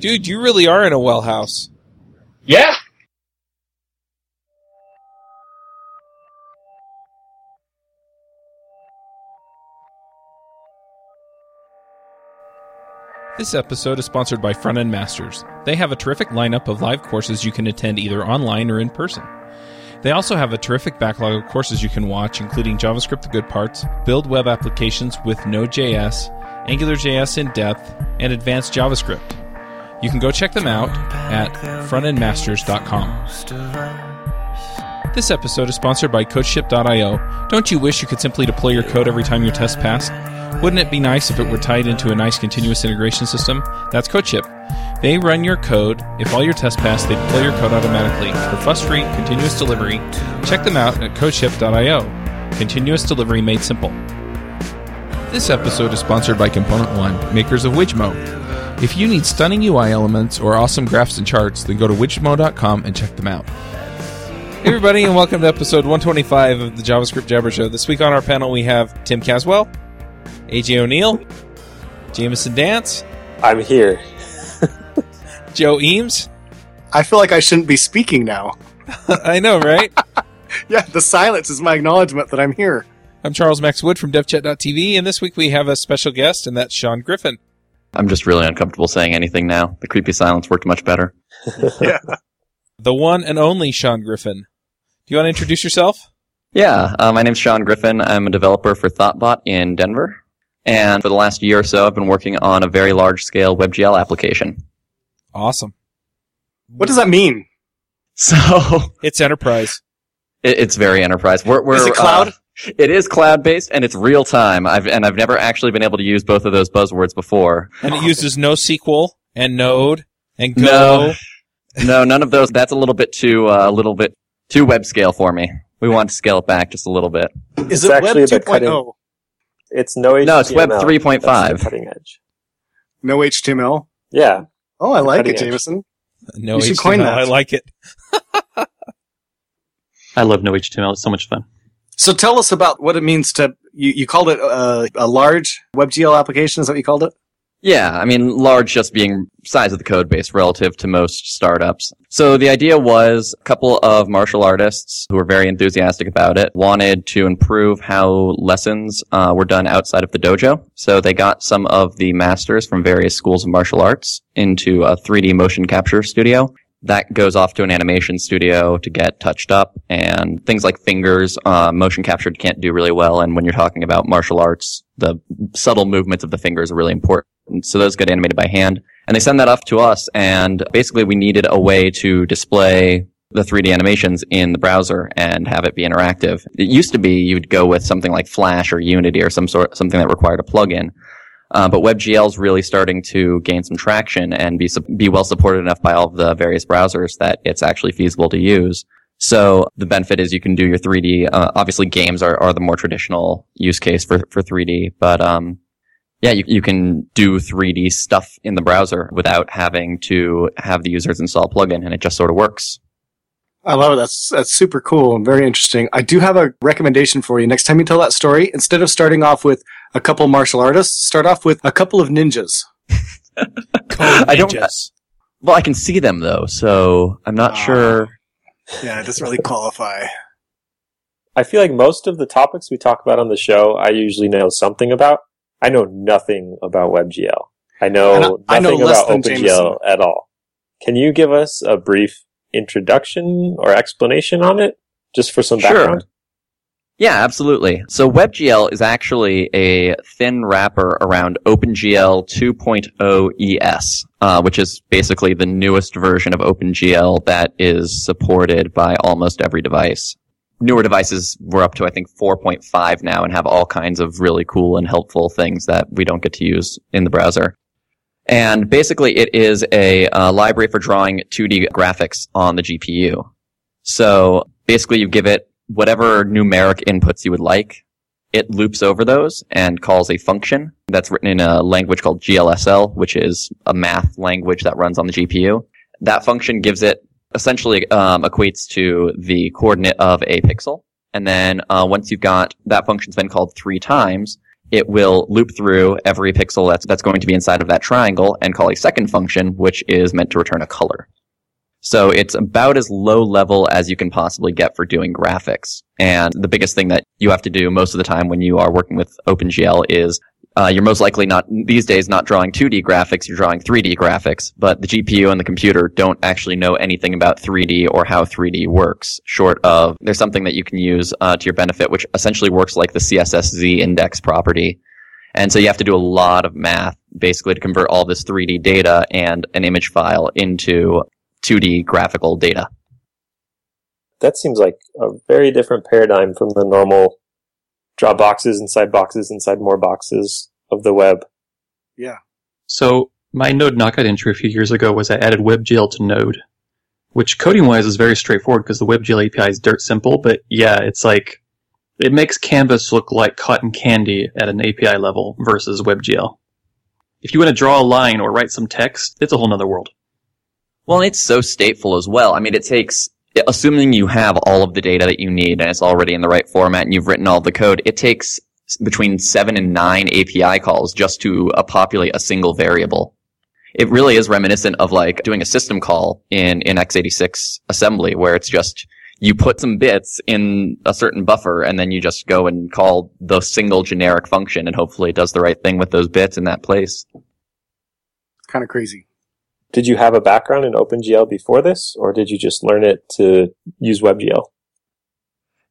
Dude, you really are in a well house. Yeah. This episode is sponsored by Frontend Masters. They have a terrific lineup of live courses you can attend either online or in person. They also have a terrific backlog of courses you can watch, including JavaScript The Good Parts, Build Web Applications with Node.js, AngularJS In Depth, and Advanced JavaScript. You can go check them out at frontendmasters.com. This episode is sponsored by Codeship.io. Don't you wish you could simply deploy your code every time your test passed? Wouldn't it be nice if it were tied into a nice continuous integration system? That's Codeship. They run your code. If all your tests pass, they deploy your code automatically. For fuss-free, continuous delivery, check them out at codeship.io. Continuous delivery made simple. This episode is sponsored by Component One, makers of Widgetmo. If you need stunning UI elements or awesome graphs and charts, then go to widgetmo.com and check them out. Hey everybody, and welcome to episode 125 of the JavaScript Jabber Show. This week on our panel we have Tim Caswell, AJ O'Neill, Jameson Dance. I'm here. Joe Eames. I feel like I shouldn't be speaking now. I know, right? Yeah, the silence is my acknowledgement that I'm here. I'm Charles Maxwood from devchat.tv, and this week we have a special guest, and that's Sean Griffin. I'm just really uncomfortable saying anything now. The creepy silence worked much better. Yeah. The one and only Sean Griffin. Do you want to introduce yourself? Yeah, my name's Sean Griffin. I'm a developer for ThoughtBot in Denver. And for the last year or so, I've been working on a very large-scale WebGL application. Awesome. What does that mean? So it's enterprise. It's very enterprise. Is it cloud? It is cloud-based, and it's real-time. I've never actually been able to use both of those buzzwords before. And it uses NoSQL and Node and Go. No, none of those. That's a little bit too web scale for me. We want to scale it back just a little bit. Is it web 2.0? It's no HTML. No, it's web 3.5. That's the cutting edge. No HTML? Yeah. Oh, I like it, Jameson. No HTML. You should coin that. I like it. I love no HTML. It's so much fun. So tell us about what it means to... You called it a large WebGL application. Is that what you called it? Yeah, I mean, large just being size of the code base relative to most startups. So the idea was a couple of martial artists who were very enthusiastic about it wanted to improve how lessons were done outside of the dojo. So they got some of the masters from various schools of martial arts into a 3D motion capture studio. That goes off to an animation studio to get touched up, and things like fingers, motion captured can't do really well. And when you're talking about martial arts, the subtle movements of the fingers are really important. So those get animated by hand, and they send that off to us, and basically we needed a way to display the 3D animations in the browser and have it be interactive. It used to be you'd go with something like Flash or Unity or something that required a plugin, but WebGL is really starting to gain some traction and be well supported enough by all of the various browsers that it's actually feasible to use. So the benefit is you can do your 3D. Obviously, games are the more traditional use case for 3D, but yeah, you can do 3D stuff in the browser without having to have the users install a plugin, and it just sort of works. I love it. That's super cool and very interesting. I do have a recommendation for you. Next time you tell that story, instead of starting off with a couple martial artists, start off with a couple of ninjas. Ninjas. Well, I can see them, though, so I'm not sure. Yeah, it doesn't really qualify. I feel like most of the topics we talk about on the show, I usually know something about. I know nothing about WebGL. I know about OpenGL at all. Can you give us a brief introduction or explanation on it, just for some background? Sure. Yeah, absolutely. So WebGL is actually a thin wrapper around OpenGL 2.0 ES, which is basically the newest version of OpenGL that is supported by almost every device. Newer devices, we're up to, I think, 4.5 now and have all kinds of really cool and helpful things that we don't get to use in the browser. And basically, it is a library for drawing 2D graphics on the GPU. So basically, you give it whatever numeric inputs you would like. It loops over those and calls a function that's written in a language called GLSL, which is a math language that runs on the GPU. That function gives it essentially equates to the coordinate of a pixel. And then once you've got that function's been called three times, it will loop through every pixel that's going to be inside of that triangle and call a second function, which is meant to return a color. So it's about as low level as you can possibly get for doing graphics. And the biggest thing that you have to do most of the time when you are working with OpenGL is you're most likely not drawing 2D graphics, you're drawing 3D graphics, but the GPU and the computer don't actually know anything about 3D or how 3D works, short of there's something that you can use to your benefit, which essentially works like the CSSZ index property. And so you have to do a lot of math, basically, to convert all this 3D data and an image file into 2D graphical data. That seems like a very different paradigm from the normal draw boxes, inside more boxes of the web. Yeah. So my Node knockout entry a few years ago was I added WebGL to Node, which coding-wise is very straightforward because the WebGL API is dirt simple, but yeah, it's like, it makes Canvas look like cotton candy at an API level versus WebGL. If you want to draw a line or write some text, it's a whole nother world. Well, it's so stateful as well. I mean, it takes... Assuming you have all of the data that you need and it's already in the right format and you've written all the code, it takes between 7 and 9 API calls just to populate a single variable. It really is reminiscent of like doing a system call in x86 assembly, where it's just you put some bits in a certain buffer and then you just go and call the single generic function and hopefully it does the right thing with those bits in that place. Kind of crazy. Did you have a background in OpenGL before this, or did you just learn it to use WebGL?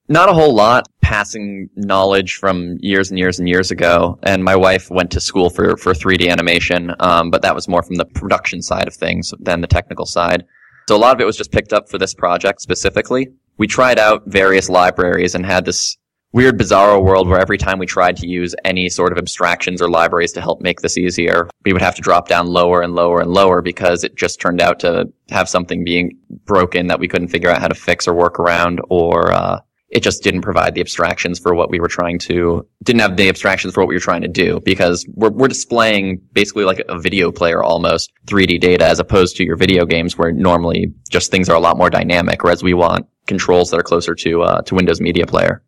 Not a whole lot, passing knowledge from years and years and years ago. And my wife went to school for 3D animation, but that was more from the production side of things than the technical side. So a lot of it was just picked up for this project specifically. We tried out various libraries and had this weird, bizarro world where every time we tried to use any sort of abstractions or libraries to help make this easier, we would have to drop down lower and lower and lower because it just turned out to have something being broken that we couldn't figure out how to fix or work around, or it just didn't provide the abstractions for what we were trying to... Didn't have the abstractions for what we were trying to do, because we're displaying basically like a video player almost, 3D data, as opposed to your video games where normally just things are a lot more dynamic, whereas we want controls that are closer to Windows Media Player.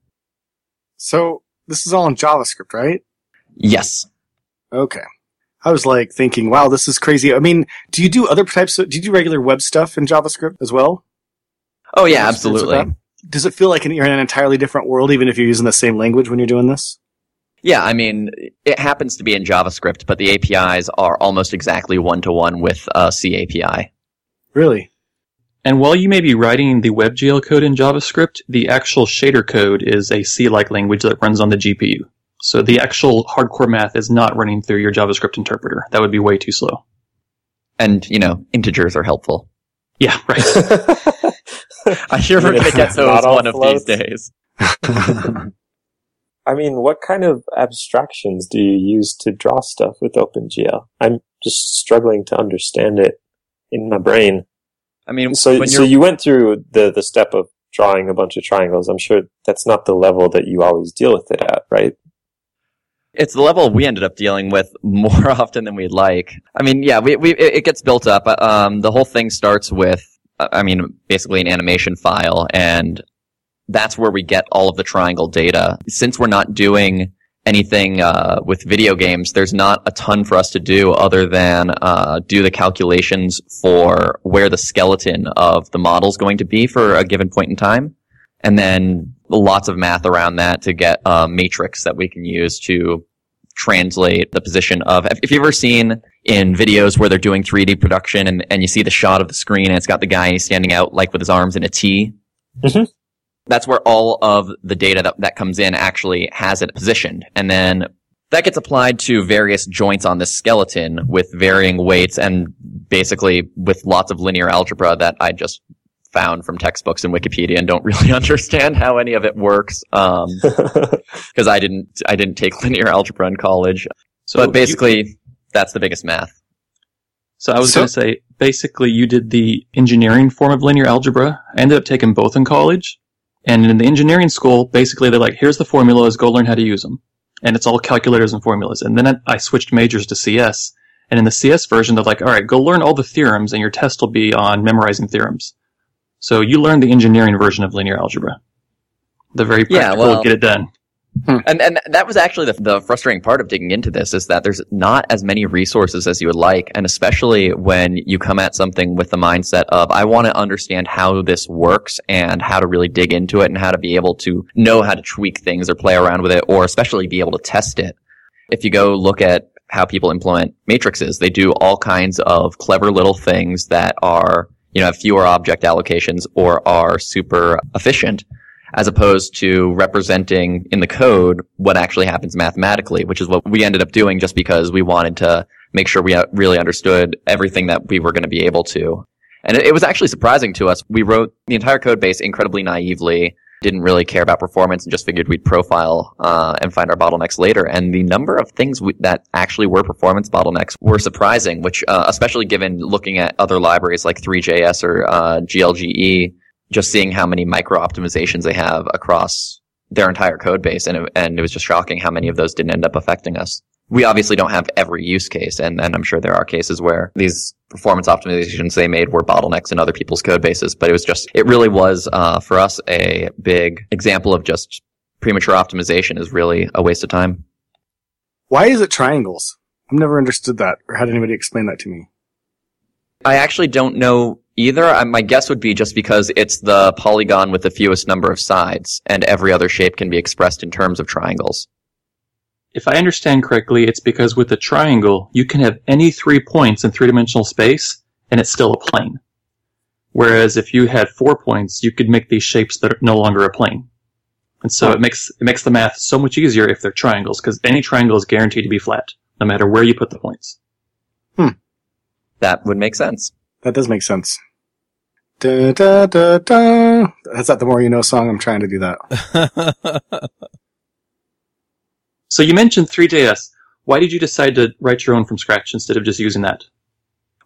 So this is all in JavaScript, right? Yes. Okay. I was like thinking, wow, this is crazy. I mean, do you do other types of, do you do regular web stuff in JavaScript as well? Oh yeah, absolutely. Does it feel like you're in an entirely different world even if you're using the same language when you're doing this? Yeah, I mean, it happens to be in JavaScript, but the APIs are almost exactly one-to-one with C API. Really? And while you may be writing the WebGL code in JavaScript, the actual shader code is a C-like language that runs on the GPU. So the actual hardcore math is not running through your JavaScript interpreter. That would be way too slow. And, you know, integers are helpful. Yeah, right. I sure forget that so is one floats. Of these days. I mean, what kind of abstractions do you use to draw stuff with OpenGL? I'm just struggling to understand it in my brain. I mean, so you went through the step of drawing a bunch of triangles. I'm sure that's not the level that you always deal with it at, right? It's the level we ended up dealing with more often than we'd like. I mean, yeah, it gets built up. The whole thing starts with, I mean, basically an animation file, and that's where we get all of the triangle data. Since we're not doing anything with video games, there's not a ton for us to do other than do the calculations for where the skeleton of the model's going to be for a given point in time, and then lots of math around that to get a matrix that we can use to translate the position of... If you've ever seen in videos where they're doing 3D production and you see the shot of the screen and it's got the guy standing out like with his arms in a T... Mm-hmm. That's where all of the data that comes in actually has it positioned. And then that gets applied to various joints on this skeleton with varying weights and basically with lots of linear algebra that I just found from textbooks and Wikipedia and don't really understand how any of it works. Because I didn't take linear algebra in college. So but basically, that's the biggest math. So I was going to say, basically you did the engineering form of linear algebra. I ended up taking both in college. And in the engineering school, basically they're like, here's the formulas, go learn how to use them. And it's all calculators and formulas. And then I switched majors to CS. And in the CS version, they're like, all right, go learn all the theorems and your test will be on memorizing theorems. So you learn the engineering version of linear algebra. The very practical, get it done. And that was actually the frustrating part of digging into this, is that there's not as many resources as you would like, and especially when you come at something with the mindset of, I want to understand how this works and how to really dig into it and how to be able to know how to tweak things or play around with it, or especially be able to test it. If you go look at how people implement matrices, they do all kinds of clever little things that are, you know, have fewer object allocations or are super efficient, as opposed to representing in the code what actually happens mathematically, which is what we ended up doing just because we wanted to make sure we really understood everything that we were going to be able to. And it was actually surprising to us. We wrote the entire code base incredibly naively, didn't really care about performance, and just figured we'd profile and find our bottlenecks later. And the number of things that actually were performance bottlenecks were surprising, which especially given looking at other libraries like Three.js or GLGE, just seeing how many micro optimizations they have across their entire code base. And it was just shocking how many of those didn't end up affecting us. We obviously don't have every use case. And I'm sure there are cases where these performance optimizations they made were bottlenecks in other people's code bases. But it really was for us a big example of just premature optimization is really a waste of time. Why is it triangles? I've never understood that or had anybody explain that to me. I actually don't know either. My guess would be just because it's the polygon with the fewest number of sides, and every other shape can be expressed in terms of triangles. If I understand correctly, it's because with a triangle, you can have any 3 points in three-dimensional space, and it's still a plane. Whereas if you had 4 points, you could make these shapes that are no longer a plane. And so it makes the math so much easier if they're triangles, because any triangle is guaranteed to be flat, no matter where you put the points. That would make sense. That does make sense. Da, da, da, da. That's not the More You Know song. I'm trying to do that. So you mentioned 3.js. Why did you decide to write your own from scratch instead of just using that?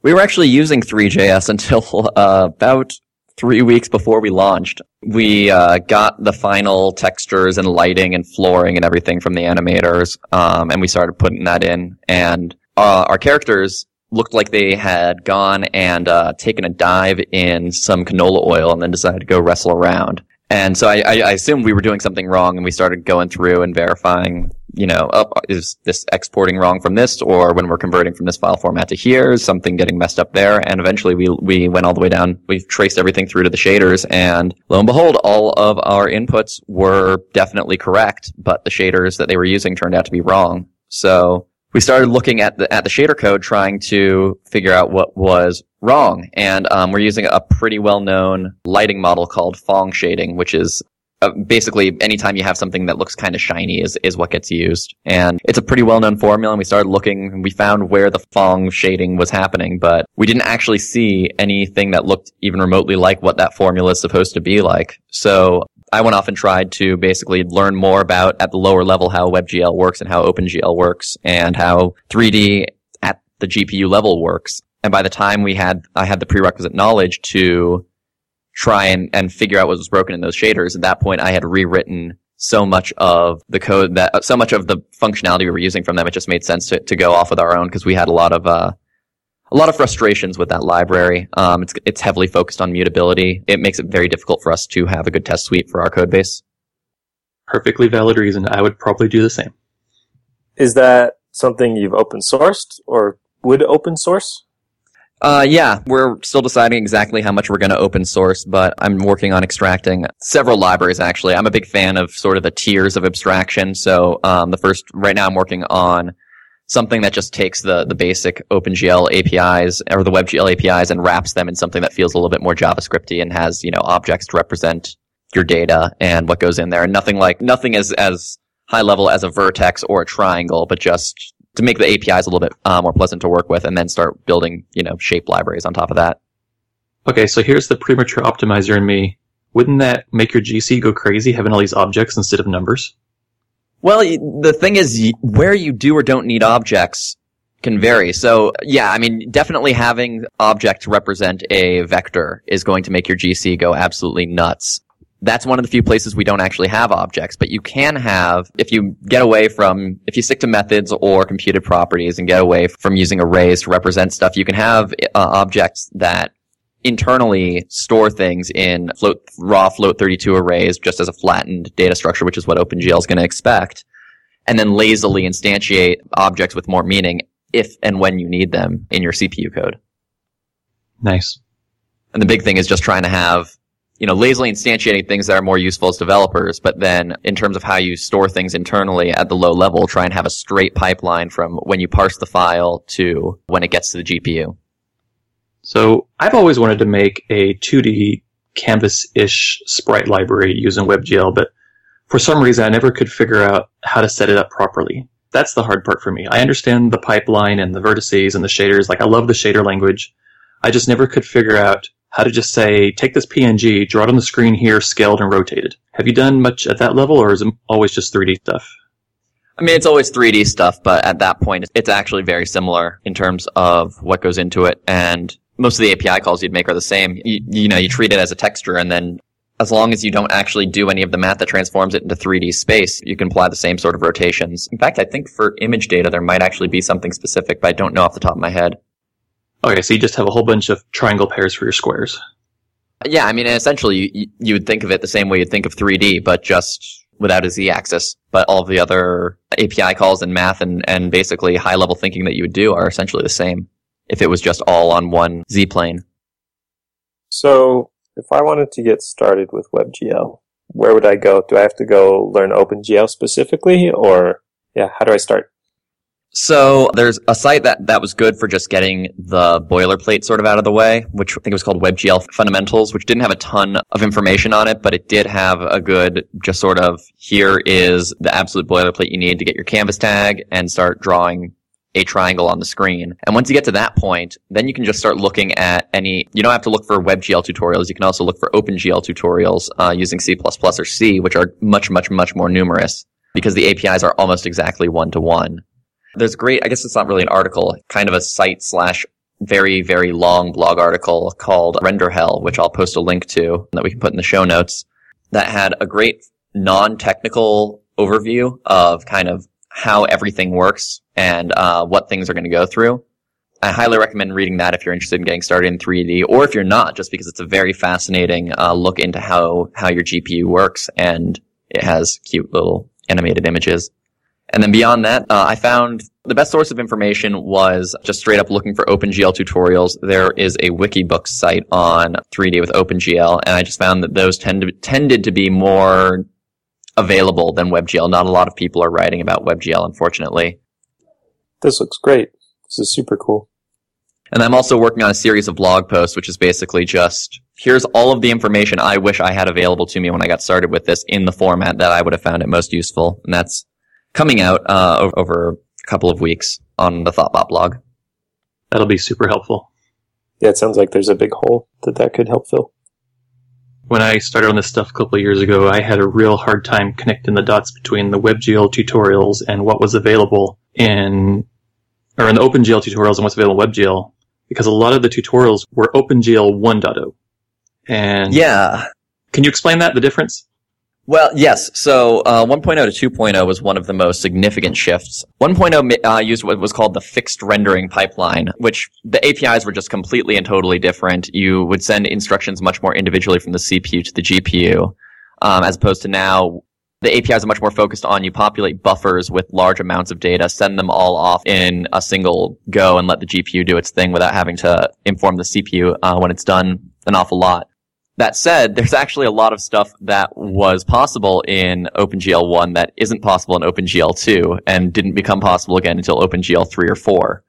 We were actually using 3.js until about 3 weeks before we launched. We got the final textures and lighting and flooring and everything from the animators, and we started putting that in. And our characters looked like they had gone and taken a dive in some canola oil and then decided to go wrestle around. And so I assumed we were doing something wrong, and we started going through and verifying, you know, is this exporting wrong from this, or when we're converting from this file format to here, is something getting messed up there? And eventually we went all the way down. We've traced everything through to the shaders, and lo and behold, all of our inputs were definitely correct, but the shaders that they were using turned out to be wrong. So we started looking at the shader code, trying to figure out what was wrong. And we're using a pretty well-known lighting model called Phong shading, which is basically anytime you have something that looks kind of shiny is what gets used. And it's a pretty well-known formula. And we started looking, and we found where the Phong shading was happening, but we didn't actually see anything that looked even remotely like what that formula is supposed to be like. So I went off and tried to basically learn more about, at the lower level, how WebGL works and how OpenGL works and how 3D at the GPU level works. And by the time I had the prerequisite knowledge to try and figure out what was broken in those shaders, at that point I had rewritten so much of the code, that so much of the functionality we were using from them, it just made sense to go off with our own, because we had a lot of frustrations with that library. It's heavily focused on mutability. It makes it very difficult for us to have a good test suite for our code base. Perfectly valid reason. I would probably do the same. Is that something you've open sourced or would open source? Yeah, we're still deciding exactly how much we're going to open source, but I'm working on extracting several libraries, actually. I'm a big fan of sort of the tiers of abstraction. So right now I'm working on something that just takes the basic OpenGL APIs or the WebGL APIs and wraps them in something that feels a little bit more JavaScript-y and has, you know, objects to represent your data and what goes in there. And nothing is as high level as a vertex or a triangle, but just to make the APIs a little bit more pleasant to work with, and then start building, you know, shape libraries on top of that. Okay, so here's the premature optimizer in me. Wouldn't that make your GC go crazy having all these objects instead of numbers? Well, the thing is, where you do or don't need objects can vary. So, yeah, I mean, definitely having objects represent a vector is going to make your GC go absolutely nuts. That's one of the few places we don't actually have objects, but you can have, if you stick to methods or computed properties and get away from using arrays to represent stuff, you can have objects that internally store things in raw float32 arrays just as a flattened data structure, which is what OpenGL is going to expect, and then lazily instantiate objects with more meaning if and when you need them in your CPU code. Nice. And the big thing is just trying to have, you know, lazily instantiating things that are more useful as developers, but then in terms of how you store things internally at the low level, try and have a straight pipeline from when you parse the file to when it gets to the GPU. So I've always wanted to make a 2D canvas-ish sprite library using WebGL, but for some reason I never could figure out how to set it up properly. That's the hard part for me. I understand the pipeline and the vertices and the shaders. Like, I love the shader language. I just never could figure out how to just say, take this PNG, draw it on the screen here, scaled and rotated. Have you done much at that level, or is it always just 3D stuff? I mean, it's always 3D stuff, but at that point, it's actually very similar in terms of what goes into it. And most of the API calls you'd make are the same. You know, you treat it as a texture, and then as long as you don't actually do any of the math that transforms it into 3D space, you can apply the same sort of rotations. In fact, I think for image data, there might actually be something specific, but I don't know off the top of my head. Okay, so you just have a whole bunch of triangle pairs for your squares. Yeah, I mean, essentially, you would think of it the same way you'd think of 3D, but just without a z-axis. But all of the other API calls and math and basically high-level thinking that you would do are essentially the same if it was just all on one z-plane. So if I wanted to get started with WebGL, where would I go? Do I have to go learn OpenGL specifically, or how do I start? So there's a site that was good for just getting the boilerplate sort of out of the way, which I think was called WebGL Fundamentals, which didn't have a ton of information on it, but it did have a good just sort of, here is the absolute boilerplate you need to get your canvas tag and start drawing a triangle on the screen. And once you get to that point, then you can just start looking at you don't have to look for WebGL tutorials. You can also look for OpenGL tutorials using C++ or C, which are much, much, much more numerous because the APIs are almost exactly one-to-one. There's I guess it's not really an article, kind of a site/very, very long blog article called Render Hell, which I'll post a link to that we can put in the show notes, that had a great non-technical overview of kind of how everything works and what things are going to go through. I highly recommend reading that if you're interested in getting started in 3D, or if you're not, just because it's a very fascinating look into how your GPU works, and it has cute little animated images. And then beyond that, I found the best source of information was just straight up looking for OpenGL tutorials. There is a Wikibooks site on 3D with OpenGL, and I just found that those tended to be more available than WebGL. Not a lot of people are writing about WebGL, unfortunately. This looks great. This is super cool. And I'm also working on a series of blog posts, which is basically just, here's all of the information I wish I had available to me when I got started with this in the format that I would have found it most useful, and that's coming out over a couple of weeks on the ThoughtBot blog. That'll be super helpful. Yeah, it sounds like there's a big hole that could help fill. When I started on this stuff a couple of years ago, I had a real hard time connecting the dots between the WebGL tutorials and what was available in the OpenGL tutorials and what's available in WebGL, because a lot of the tutorials were OpenGL 1.0. And yeah. Can you explain that, the difference? Well, yes. So 1.0 to 2.0 was one of the most significant shifts. 1.0 used what was called the fixed rendering pipeline, which the APIs were just completely and totally different. You would send instructions much more individually from the CPU to the GPU, as opposed to now the APIs are much more focused on you populate buffers with large amounts of data, send them all off in a single go, and let the GPU do its thing without having to inform the CPU when it's done an awful lot. That said, there's actually a lot of stuff that was possible in OpenGL 1 that isn't possible in OpenGL 2 and didn't become possible again until OpenGL 3 or 4.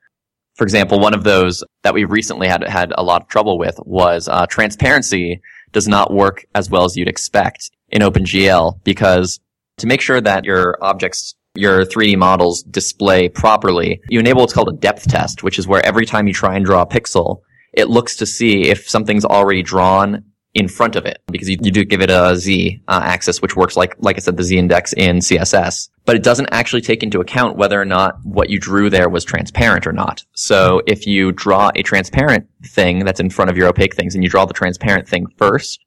For example, one of those that we recently had a lot of trouble with was transparency does not work as well as you'd expect in OpenGL, because to make sure that your objects, your 3D models display properly, you enable what's called a depth test, which is where every time you try and draw a pixel, it looks to see if something's already drawn in front of it, because you do give it a Z axis, which works like I said, the Z index in CSS. But it doesn't actually take into account whether or not what you drew there was transparent or not. So if you draw a transparent thing that's in front of your opaque things, and you draw the transparent thing first,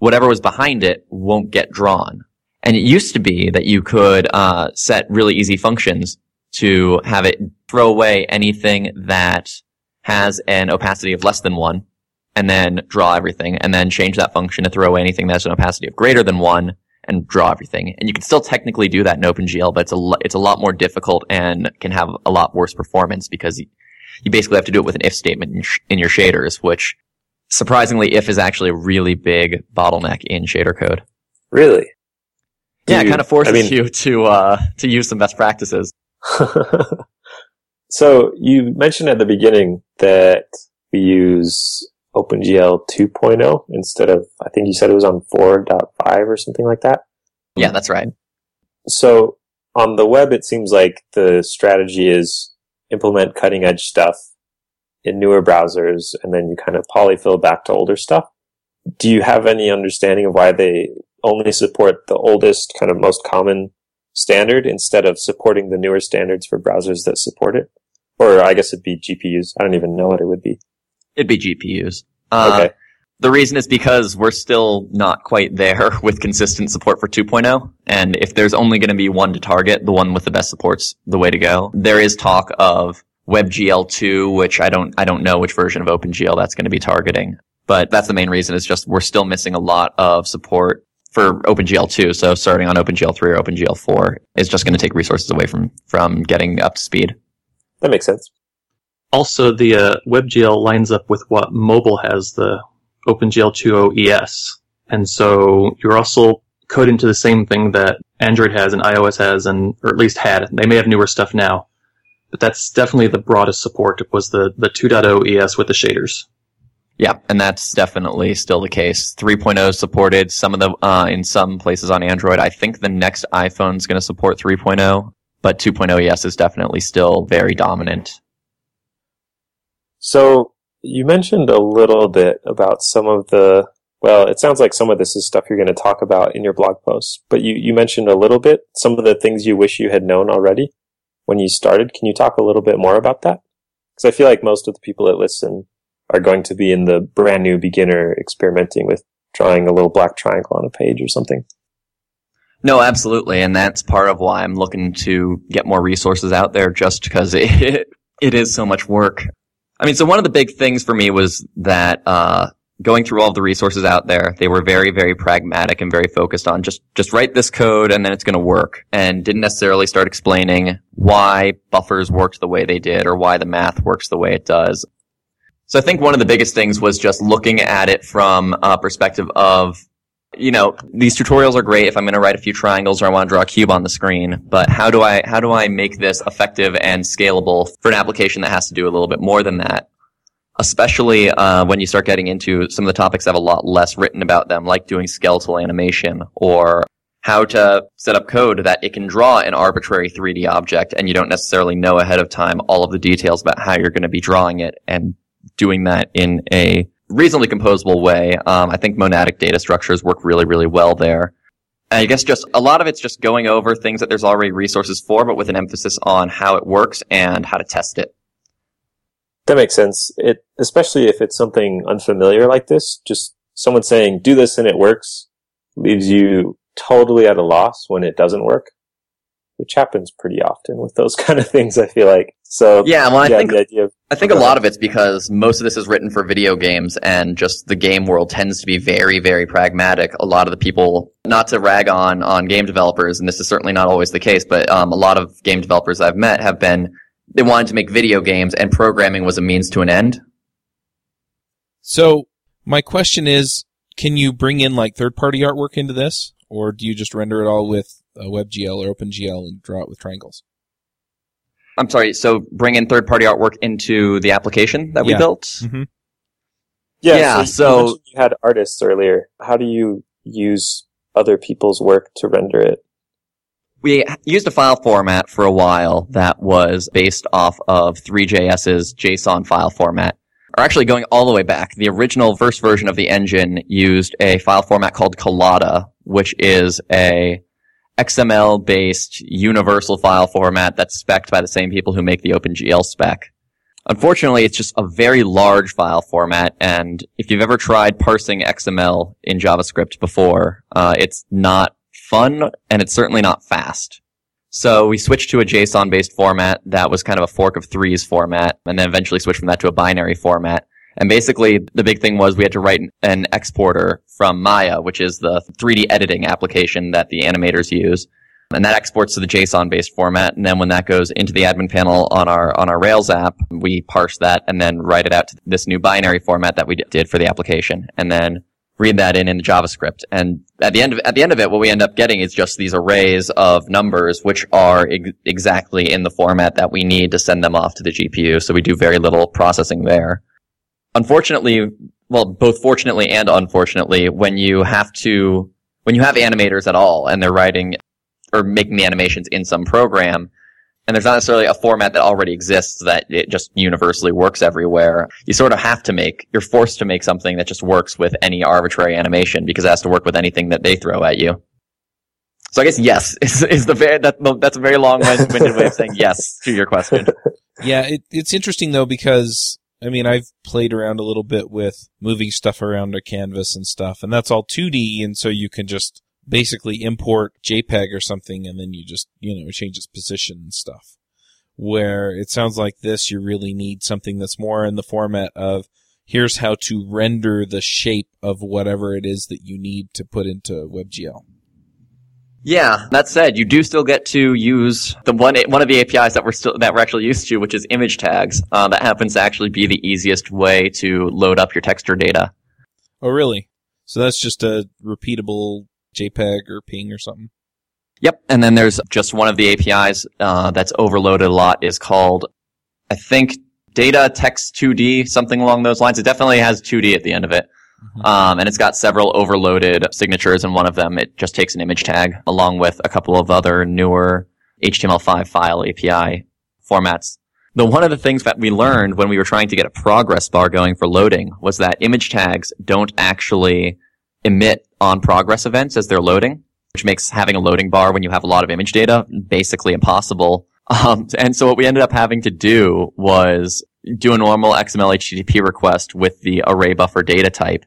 whatever was behind it won't get drawn. And it used to be that you could set really easy functions to have it throw away anything that has an opacity of less than 1. and then draw everything, and then change that function to throw away anything that has an opacity of greater than 1 and draw everything. And you can still technically do that in OpenGL, but it's a lot more difficult and can have a lot worse performance because you basically have to do it with an if statement in your shaders, which surprisingly, if is actually a really big bottleneck in shader code. Really? Yeah, it kind of forces you to use some best practices. So you mentioned at the beginning that we use OpenGL 2.0 instead of, I think you said it was on 4.5 or something like that? Yeah, that's right. So on the web, it seems like the strategy is implement cutting-edge stuff in newer browsers, and then you kind of polyfill back to older stuff. Do you have any understanding of why they only support the oldest, kind of most common standard instead of supporting the newer standards for browsers that support it? Or I guess it'd be GPUs. I don't even know what it would be. It'd be GPUs. Okay. The reason is because we're still not quite there with consistent support for 2.0. And if there's only going to be one to target, the one with the best support's the way to go. There is talk of WebGL 2, which I don't know which version of OpenGL that's going to be targeting. But that's the main reason. It's just we're still missing a lot of support for OpenGL 2. So starting on OpenGL 3 or OpenGL 4 is just going to take resources away from getting up to speed. That makes sense. Also, the WebGL lines up with what mobile has, the OpenGL 2.0 ES. And so you're also coding to the same thing that Android has and iOS has, and or at least had. They may have newer stuff now. But that's definitely the broadest support was the 2.0 ES with the shaders. Yeah, and that's definitely still the case. 3.0 is supported some of the in some places on Android. I think the next iPhone's going to support 3.0, but 2.0 ES is definitely still very dominant. So you mentioned a little bit about some of the, well, it sounds like some of this is stuff you're going to talk about in your blog post, but you mentioned a little bit some of the things you wish you had known already when you started. Can you talk a little bit more about that? Because I feel like most of the people that listen are going to be in the brand new beginner experimenting with drawing a little black triangle on a page or something. No, absolutely. And that's part of why I'm looking to get more resources out there, just because it is so much work. I mean, so one of the big things for me was that going through all of the resources out there, they were very, very pragmatic and very focused on just write this code and then it's going to work, and didn't necessarily start explaining why buffers worked the way they did or why the math works the way it does. So I think one of the biggest things was just looking at it from a perspective of, you know, these tutorials are great if I'm going to write a few triangles or I want to draw a cube on the screen, but how do I make this effective and scalable for an application that has to do a little bit more than that? Especially when you start getting into some of the topics that have a lot less written about them, like doing skeletal animation or how to set up code that it can draw an arbitrary 3D object, and you don't necessarily know ahead of time all of the details about how you're going to be drawing it and doing that in a reasonably composable way. I think monadic data structures work really, really well there. And I guess just a lot of it's just going over things that there's already resources for, but with an emphasis on how it works and how to test it. That makes sense. Especially if it's something unfamiliar like this, just someone saying, do this and it works, leaves you totally at a loss when it doesn't work, which happens pretty often with those kind of things, I feel like. So yeah, well, I think a lot of it's because most of this is written for video games, and just the game world tends to be very, very pragmatic. A lot of the people, not to rag on game developers, and this is certainly not always the case, but a lot of game developers I've met have been, they wanted to make video games, and programming was a means to an end. So my question is, can you bring in like third-party artwork into this, or do you just render it all with WebGL or OpenGL and draw it with triangles? I'm sorry, so bring in third-party artwork into the application that we built? Mm-hmm. Yeah, so you had artists earlier. How do you use other people's work to render it? We used a file format for a while that was based off of Three.js's JSON file format. Or actually, going all the way back, the original first version of the engine used a file format called Collada, which is a XML-based universal file format that's spec'd by the same people who make the OpenGL spec. Unfortunately, it's just a very large file format, and if you've ever tried parsing XML in JavaScript before, it's not fun, and it's certainly not fast. So we switched to a JSON-based format that was kind of a fork of Three's format, and then eventually switched from that to a binary format. And basically, the big thing was we had to write an exporter from Maya, which is the 3D editing application that the animators use. And that exports to the JSON-based format. And then when that goes into the admin panel on our Rails app, we parse that and then write it out to this new binary format that we did for the application. And then read that in the JavaScript. And at the end of it, what we end up getting is just these arrays of numbers, which are exactly in the format that we need to send them off to the GPU. So we do very little processing there. Unfortunately, well, both fortunately and unfortunately, when you have animators at all and they're writing or making the animations in some program, and there's not necessarily a format that already exists that it just universally works everywhere, you're forced to make something that just works with any arbitrary animation because it has to work with anything that they throw at you. So I guess yes that's a very long-winded way of saying yes to your question. Yeah, it's interesting though, because I mean, I've played around a little bit with moving stuff around a canvas and stuff, and that's all 2D, and so you can just basically import JPEG or something, and then you just, change its position and stuff. Where it sounds like this, you really need something that's more in the format of, here's how to render the shape of whatever it is that you need to put into WebGL. Yeah, that said, you do still get to use the one of the APIs that we're actually used to, which is image tags. That happens to actually be the easiest way to load up your texture data. Oh, really? So that's just a repeatable JPEG or ping or something? Yep. And then there's just one of the APIs that's overloaded a lot, is called, I think, Data Text 2D, something along those lines. It definitely has 2D at the end of it. Mm-hmm. And it's got several overloaded signatures, and one of them, it just takes an image tag along with a couple of other newer HTML5 file API formats. Though one of the things that we learned when we were trying to get a progress bar going for loading was that image tags don't actually emit on progress events as they're loading, which makes having a loading bar when you have a lot of image data basically impossible. And so what we ended up having to do was do a normal XML HTTP request with the array buffer data type.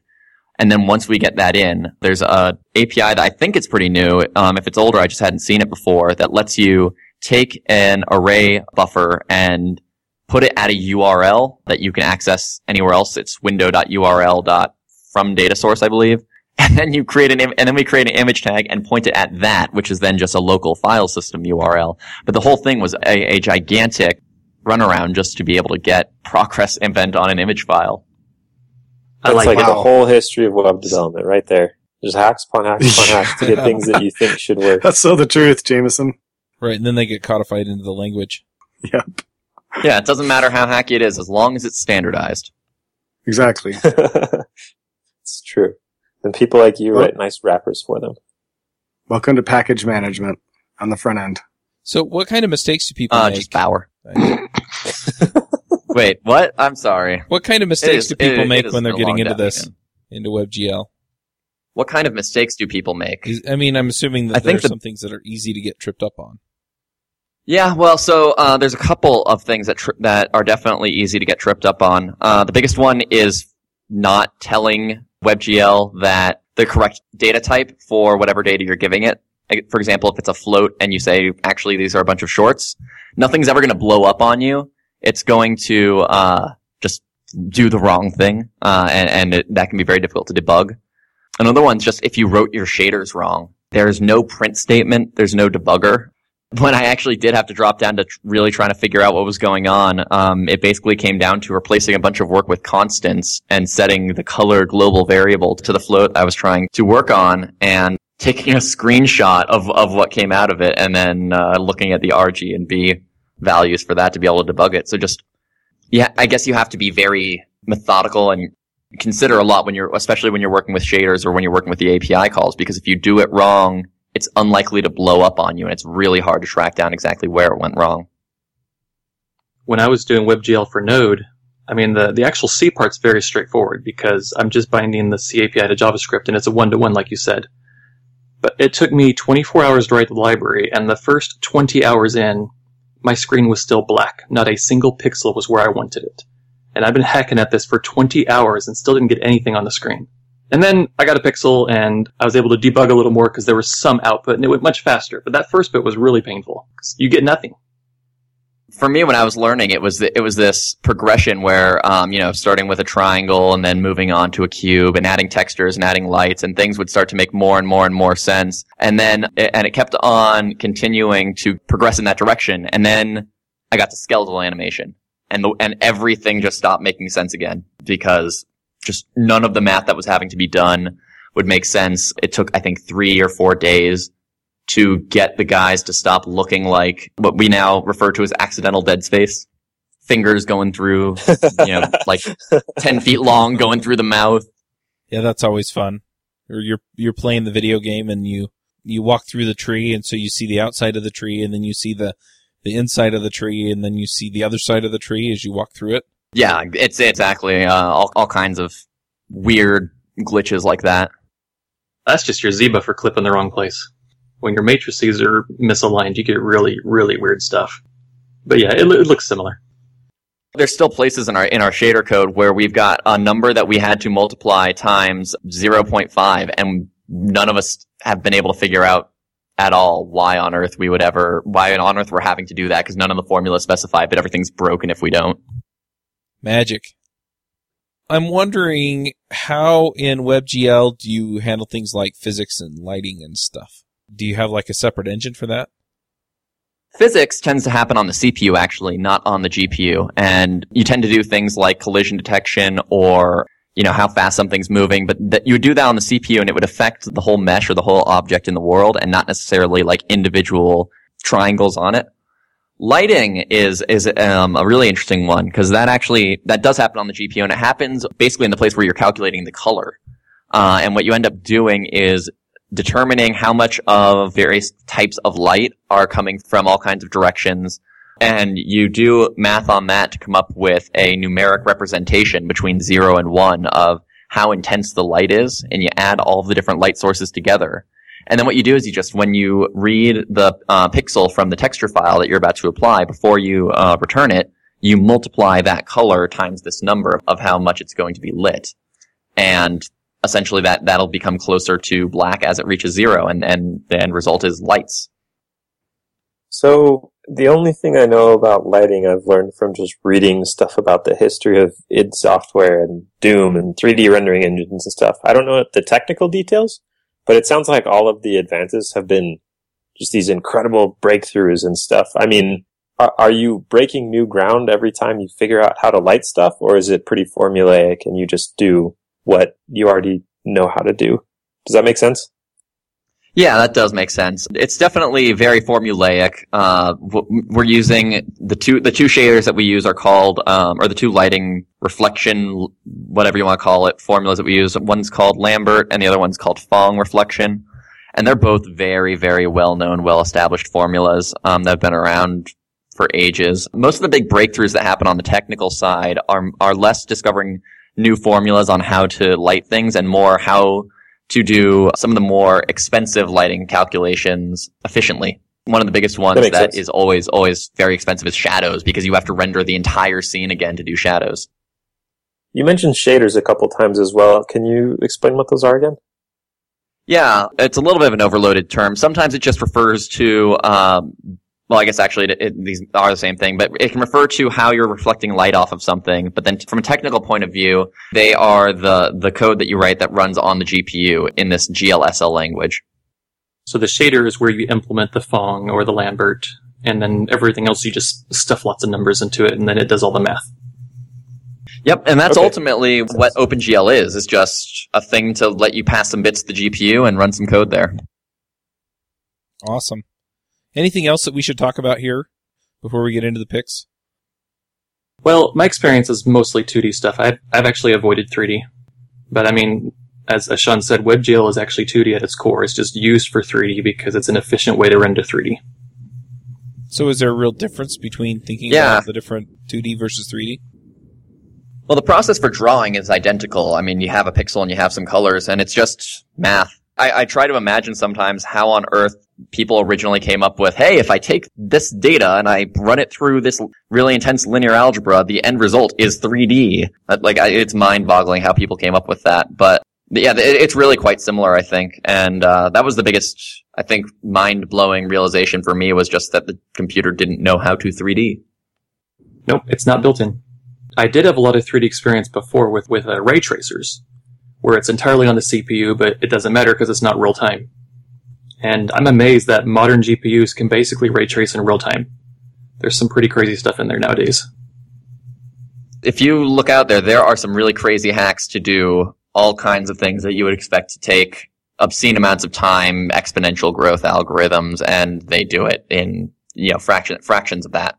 And then once we get that in, there's a API that I think it's pretty new. If it's older, I just hadn't seen it before, that lets you take an array buffer and put it at a URL that you can access anywhere else. It's window.url.fromDataSource, I believe. And then we create an image tag and point it at that, which is then just a local file system URL. But the whole thing was a gigantic runaround just to be able to get progress event on an image file. That's like the whole history of web development right there. There's hacks upon hacks upon hacks to get things that you think should work. That's so the truth, Jameson. Right, and then they get codified into the language. Yep. Yeah, it doesn't matter how hacky it is, as long as it's standardized. Exactly. It's true. And people like you write nice wrappers for them. Welcome to package management on the front end. So what kind of mistakes do people make? Just Bower. Wait, what? I'm sorry. What kind of mistakes do people make when they're getting into this, into WebGL? What kind of mistakes do people make? I'm assuming that there are some things that are easy to get tripped up on. Yeah, well, so there's a couple of things that are definitely easy to get tripped up on. The biggest one is not telling WebGL that the correct data type for whatever data you're giving it. For example, if it's a float and you say, actually, these are a bunch of shorts, nothing's ever going to blow up on you. It's going to just do the wrong thing, and that can be very difficult to debug. Another one's just if you wrote your shaders wrong. There's no print statement. There's no debugger. When I actually did have to drop down to really trying to figure out what was going on, it basically came down to replacing a bunch of work with constants and setting the color global variable to the float I was trying to work on and taking a screenshot of what came out of it, and then looking at the RG and B values for that to be able to debug it. So just, yeah, I guess you have to be very methodical and consider a lot especially when you're working with shaders or when you're working with the API calls, because if you do it wrong, it's unlikely to blow up on you, and it's really hard to track down exactly where it went wrong. When I was doing WebGL for Node, the actual C part's very straightforward because I'm just binding the C API to JavaScript, and it's a one-to-one, like you said. But it took me 24 hours to write the library, and the first 20 hours in, my screen was still black. Not a single pixel was where I wanted it. And I've been hacking at this for 20 hours and still didn't get anything on the screen. And then I got a pixel, and I was able to debug a little more because there was some output, and it went much faster. But that first bit was really painful because you get nothing. for me, when I was learning, it was this progression where, starting with a triangle and then moving on to a cube and adding textures and adding lights, and things would start to make more and more and more sense. And it kept on continuing to progress in that direction. And then I got to skeletal animation, and everything just stopped making sense again, because just none of the math that was having to be done would make sense. It took, I think, 3 or 4 days to get the guys to stop looking like what we now refer to as accidental dead space. Fingers going through, like 10 feet long going through the mouth. Yeah, that's always fun. Or you're playing the video game and you walk through the tree, and so you see the outside of the tree, and then you see the inside of the tree, and then you see the other side of the tree as you walk through it. Yeah, it's exactly all kinds of weird glitches like that. That's just your Zeba for clipping the wrong place. When your matrices are misaligned, you get really, really weird stuff. But yeah, it looks similar. There's still places in our shader code where we've got a number that we had to multiply times 0.5, and none of us have been able to figure out at all why on earth we're having to do that, because none of the formulas specify, but everything's broken if we don't. Magic. I'm wondering, how in WebGL do you handle things like physics and lighting and stuff? Do you have like a separate engine for that? Physics tends to happen on the CPU, actually, not on the GPU. And you tend to do things like collision detection or, how fast something's moving. But you would do that on the CPU, and it would affect the whole mesh or the whole object in the world, and not necessarily like individual triangles on it. Lighting is a really interesting one, because that does happen on the GPU, and it happens basically in the place where you're calculating the color. And what you end up doing is determining how much of various types of light are coming from all kinds of directions. And you do math on that to come up with a numeric representation between 0 and 1 of how intense the light is. And you add all of the different light sources together. And then what you do is when you read the pixel from the texture file that you're about to apply, before you return it, you multiply that color times this number of how much it's going to be lit. And essentially that'll become closer to black as it reaches 0, and the end result is lights. So the only thing I know about lighting I've learned from just reading stuff about the history of id software and Doom and 3D rendering engines and stuff. I don't know the technical details, but it sounds like all of the advances have been just these incredible breakthroughs and stuff. I mean, are you breaking new ground every time you figure out how to light stuff, or is it pretty formulaic and you just do what you already know how to do? Does that make sense? Yeah, that does make sense. It's definitely very formulaic. We're using the two shaders that we use are called, or the two lighting reflection, whatever you want to call it, formulas that we use. One's called Lambert, and the other one's called Phong reflection. And they're both very, very well-known, well-established formulas that have been around for ages. Most of the big breakthroughs that happen on the technical side are less discovering new formulas on how to light things, and more how to do some of the more expensive lighting calculations efficiently. One of the biggest ones that is always very expensive is shadows, because you have to render the entire scene again to do shadows. You mentioned shaders a couple times as well. Can you explain what those are again? Yeah, it's a little bit of an overloaded term. Sometimes it just refers to well, I guess actually these are the same thing, but it can refer to how you're reflecting light off of something. But then from a technical point of view, they are the code that you write that runs on the GPU in this GLSL language. So the shader is where you implement the Phong or the Lambert, and then everything else you just stuff lots of numbers into it, and then it does all the math. Yep, and that's ultimately what OpenGL is. It's just a thing to let you pass some bits to the GPU and run some code there. Awesome. Anything else that we should talk about here before we get into the picks? Well, my experience is mostly 2D stuff. I've actually avoided 3D. But I mean, as Sean said, WebGL is actually 2D at its core. It's just used for 3D because it's an efficient way to render 3D. So is there a real difference between thinking about the different 2D versus 3D? Well, the process for drawing is identical. I mean, you have a pixel and you have some colors, and it's just math. I try to imagine sometimes how on earth people originally came up with, hey, if I take this data and I run it through this really intense linear algebra, the end result is 3D. It's mind-boggling how people came up with that. But yeah, it's really quite similar, I think. And that was the biggest, I think, mind-blowing realization for me, was just that the computer didn't know how to 3D. Nope, it's not built in. I did have a lot of 3D experience before with ray tracers, where it's entirely on the CPU, but it doesn't matter because it's not real time. And I'm amazed that modern GPUs can basically ray trace in real time. There's some pretty crazy stuff in there nowadays. If you look out there, there are some really crazy hacks to do all kinds of things that you would expect to take obscene amounts of time, exponential growth algorithms, and they do it in fractions of that.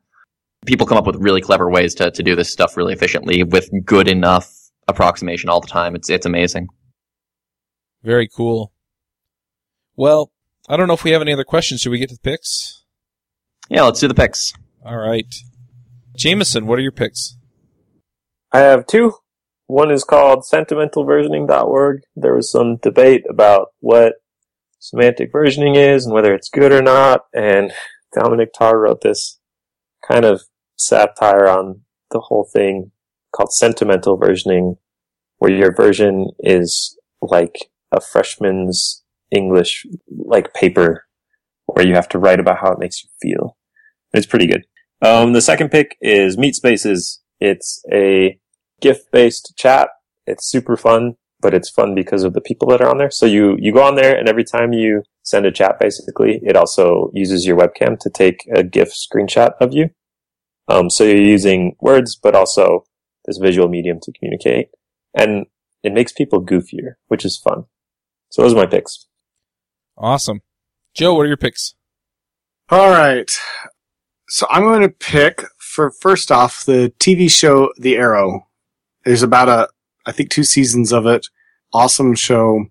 People come up with really clever ways to do this stuff really efficiently with good enough approximation all the time. It's amazing. Very cool. Well, I don't know if we have any other questions. Should we get to the picks? Yeah, let's do the picks. All right. Jameson, what are your picks? I have two. One is called sentimentalversioning.org. There was some debate about what semantic versioning is and whether it's good or not, and Dominic Tarr wrote this kind of satire on the whole thing called sentimental versioning, where your version is like a freshman's English, like paper, where you have to write about how it makes you feel. It's pretty good. The second pick is Meet Spaces. It's a GIF-based chat. It's super fun, but it's fun because of the people that are on there. So you go on there, and every time you send a chat, basically, it also uses your webcam to take a GIF screenshot of you. So you're using words, but also this visual medium to communicate. And it makes people goofier, which is fun. So those are my picks. Awesome. Joe, what are your picks? All right. So I'm going to pick, for first off, the TV show The Arrow. There's about, I think, 2 seasons of it. Awesome show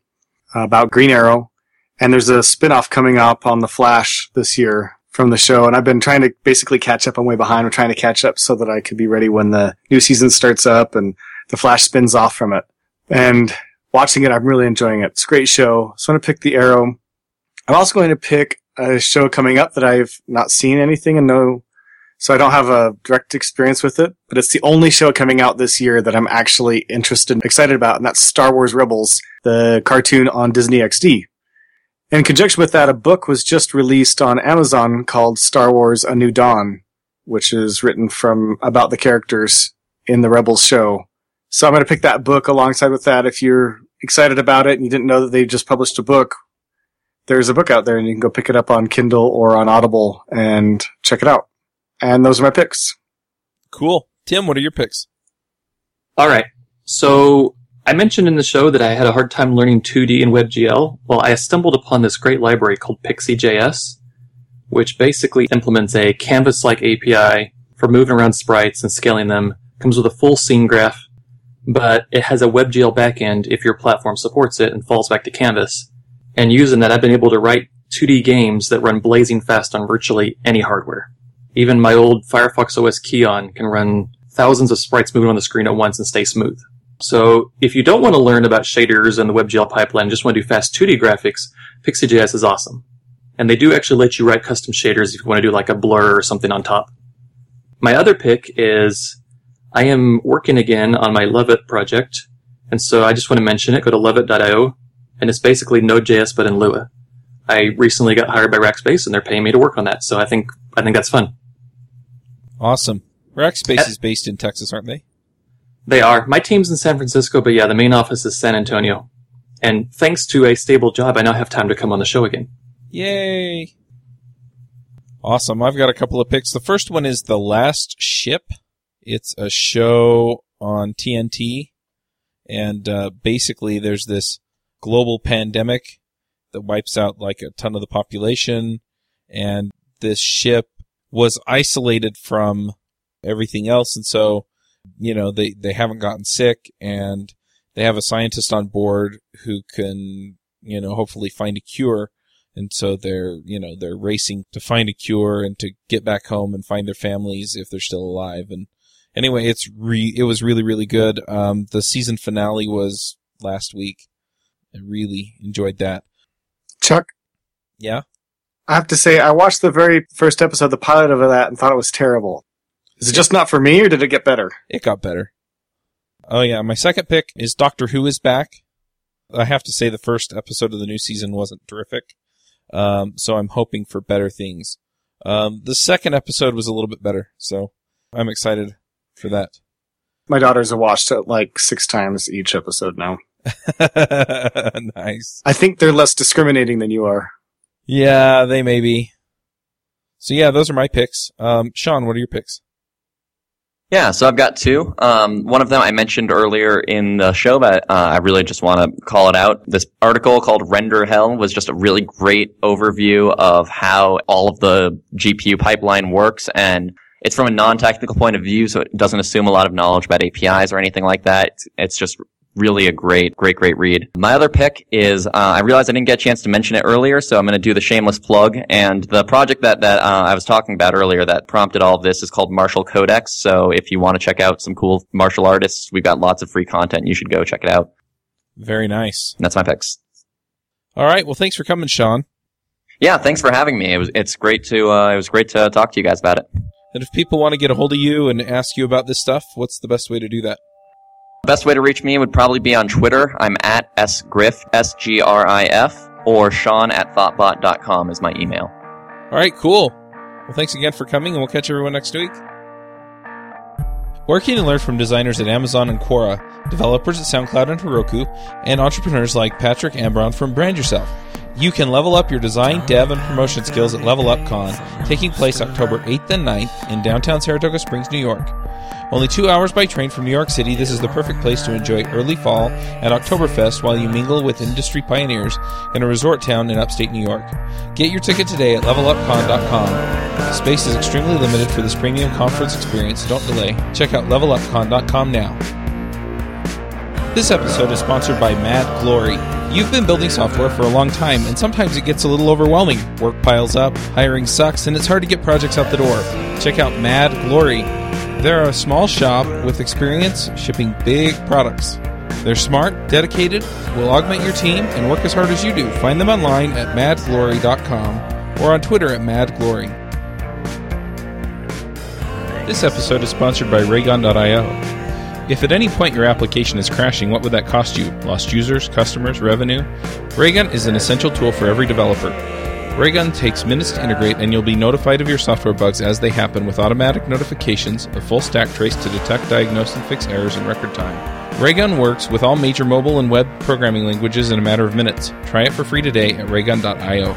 about Green Arrow. And there's a spinoff coming up on The Flash this year from the show. And I've been trying to basically catch up. I'm way behind. I'm trying to catch up so that I could be ready when the new season starts up and The Flash spins off from it. And watching it, I'm really enjoying it. It's a great show. So I'm going to pick The Arrow. I'm also going to pick a show coming up that I've not seen anything and no, so I don't have a direct experience with it, but it's the only show coming out this year that I'm actually interested and excited about, and that's Star Wars Rebels, the cartoon on Disney XD. In conjunction with that, a book was just released on Amazon called Star Wars A New Dawn, which is written from about the characters in the Rebels show. So I'm going to pick that book alongside with that. If you're excited about it and you didn't know that they just published a book, there's a book out there, and you can go pick it up on Kindle or on Audible and check it out. And those are my picks. Cool. Tim, what are your picks? All right. So I mentioned in the show that I had a hard time learning 2D in WebGL. Well, I stumbled upon this great library called PixiJS, which basically implements a canvas-like API for moving around sprites and scaling them. It comes with a full scene graph, but it has a WebGL backend if your platform supports it and falls back to canvas. And using that, I've been able to write 2D games that run blazing fast on virtually any hardware. Even my old Firefox OS Keyon can run thousands of sprites moving on the screen at once and stay smooth. So if you don't want to learn about shaders and the WebGL pipeline, just want to do fast 2D graphics, PixiJS is awesome. And they do actually let you write custom shaders if you want to do like a blur or something on top. My other pick is I am working again on my Levitt project, and so I just want to mention it. Go to levitt.io. And it's basically Node.js, but in Lua. I recently got hired by Rackspace, and they're paying me to work on that. So I think that's fun. Awesome. Rackspace is based in Texas, aren't they? They are. My team's in San Francisco, but yeah, the main office is San Antonio. And thanks to a stable job, I now have time to come on the show again. Yay. Awesome. I've got a couple of picks. The first one is The Last Ship. It's a show on TNT. And basically, there's this global pandemic that wipes out like a ton of the population, and this ship was isolated from everything else, and so they haven't gotten sick, and they have a scientist on board who can hopefully find a cure, and so they're racing to find a cure and to get back home and find their families if they're still alive. And anyway, it was really, really good. The season finale was last week. I really enjoyed that. Chuck? Yeah? I have to say, I watched the very first episode, the pilot of that, and thought it was terrible. Is it just not for me, or did it get better? It got better. Oh, yeah. My second pick is Doctor Who is back. I have to say the first episode of the new season wasn't terrific, so I'm hoping for better things. The second episode was a little bit better, so I'm excited for that. My daughters have watched it like 6 times each episode now. Nice. I think they're less discriminating than you are. Yeah, they may be. So yeah, those are my picks. Sean, what are your picks? Yeah, so I've got 2. One of them I mentioned earlier in the show, but I really just want to call it out. This article called Render Hell was just a really great overview of how all of the GPU pipeline works, and it's from a non-technical point of view, so it doesn't assume a lot of knowledge about APIs or anything like that. It's just really a great read. My other pick is, I realized I didn't get a chance to mention it earlier, so I'm going to do the shameless plug. And the project that I was talking about earlier that prompted all of this is called Martial Codex. So if you want to check out some cool martial artists, we've got lots of free content. You should go check it out. Very nice. And that's my picks. All right. Well, thanks for coming, Sean. Yeah, thanks for having me. It was great to talk to you guys about it. And if people want to get a hold of you and ask you about this stuff, what's the best way to do that? Best way to reach me would probably be on Twitter. I'm at sgriff, S-G-R-I-F, or sean@thoughtbot.com is my email. All right, cool. Well, thanks again for coming, and we'll catch everyone next week. Working and learn from designers at Amazon and Quora, developers at SoundCloud and Heroku, and entrepreneurs like Patrick Ambron from Brand Yourself. You can level up your design, dev, and promotion skills at Level Up Con, taking place October 8th and 9th in downtown Saratoga Springs, New York. Only 2 hours by train from New York City, this is the perfect place to enjoy early fall and Oktoberfest while you mingle with industry pioneers in a resort town in upstate New York. Get your ticket today at levelupcon.com. Space is extremely limited for this premium conference experience. Don't delay. Check out levelupcon.com now. This episode is sponsored by Mad Glory. You've been building software for a long time, and sometimes it gets a little overwhelming. Work piles up, hiring sucks, and it's hard to get projects out the door. Check out Mad Glory. They're a small shop with experience shipping big products. They're smart, dedicated, will augment your team, and work as hard as you do. Find them online at madglory.com or on Twitter at madglory. This episode is sponsored by Raygun.io. If at any point your application is crashing, what would that cost you? Lost users, customers, revenue? Raygun is an essential tool for every developer. Raygun takes minutes to integrate, and you'll be notified of your software bugs as they happen with automatic notifications, a full stack trace to detect, diagnose, and fix errors in record time. Raygun works with all major mobile and web programming languages in a matter of minutes. Try it for free today at Raygun.io.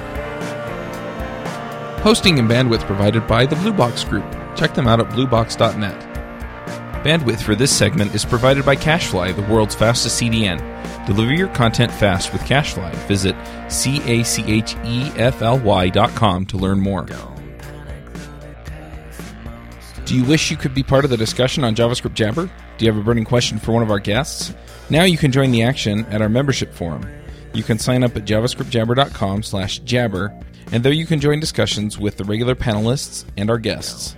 Hosting and bandwidth provided by the Blue Box Group. Check them out at bluebox.net. Bandwidth for this segment is provided by Cashfly, the world's fastest CDN. Deliver your content fast with Cashfly. Visit cachefly.com to learn more. Do you wish you could be part of the discussion on JavaScript Jabber? Do you have a burning question for one of our guests? Now you can join the action at our membership forum. You can sign up at javascriptjabber.com/jabber, and there you can join discussions with the regular panelists and our guests.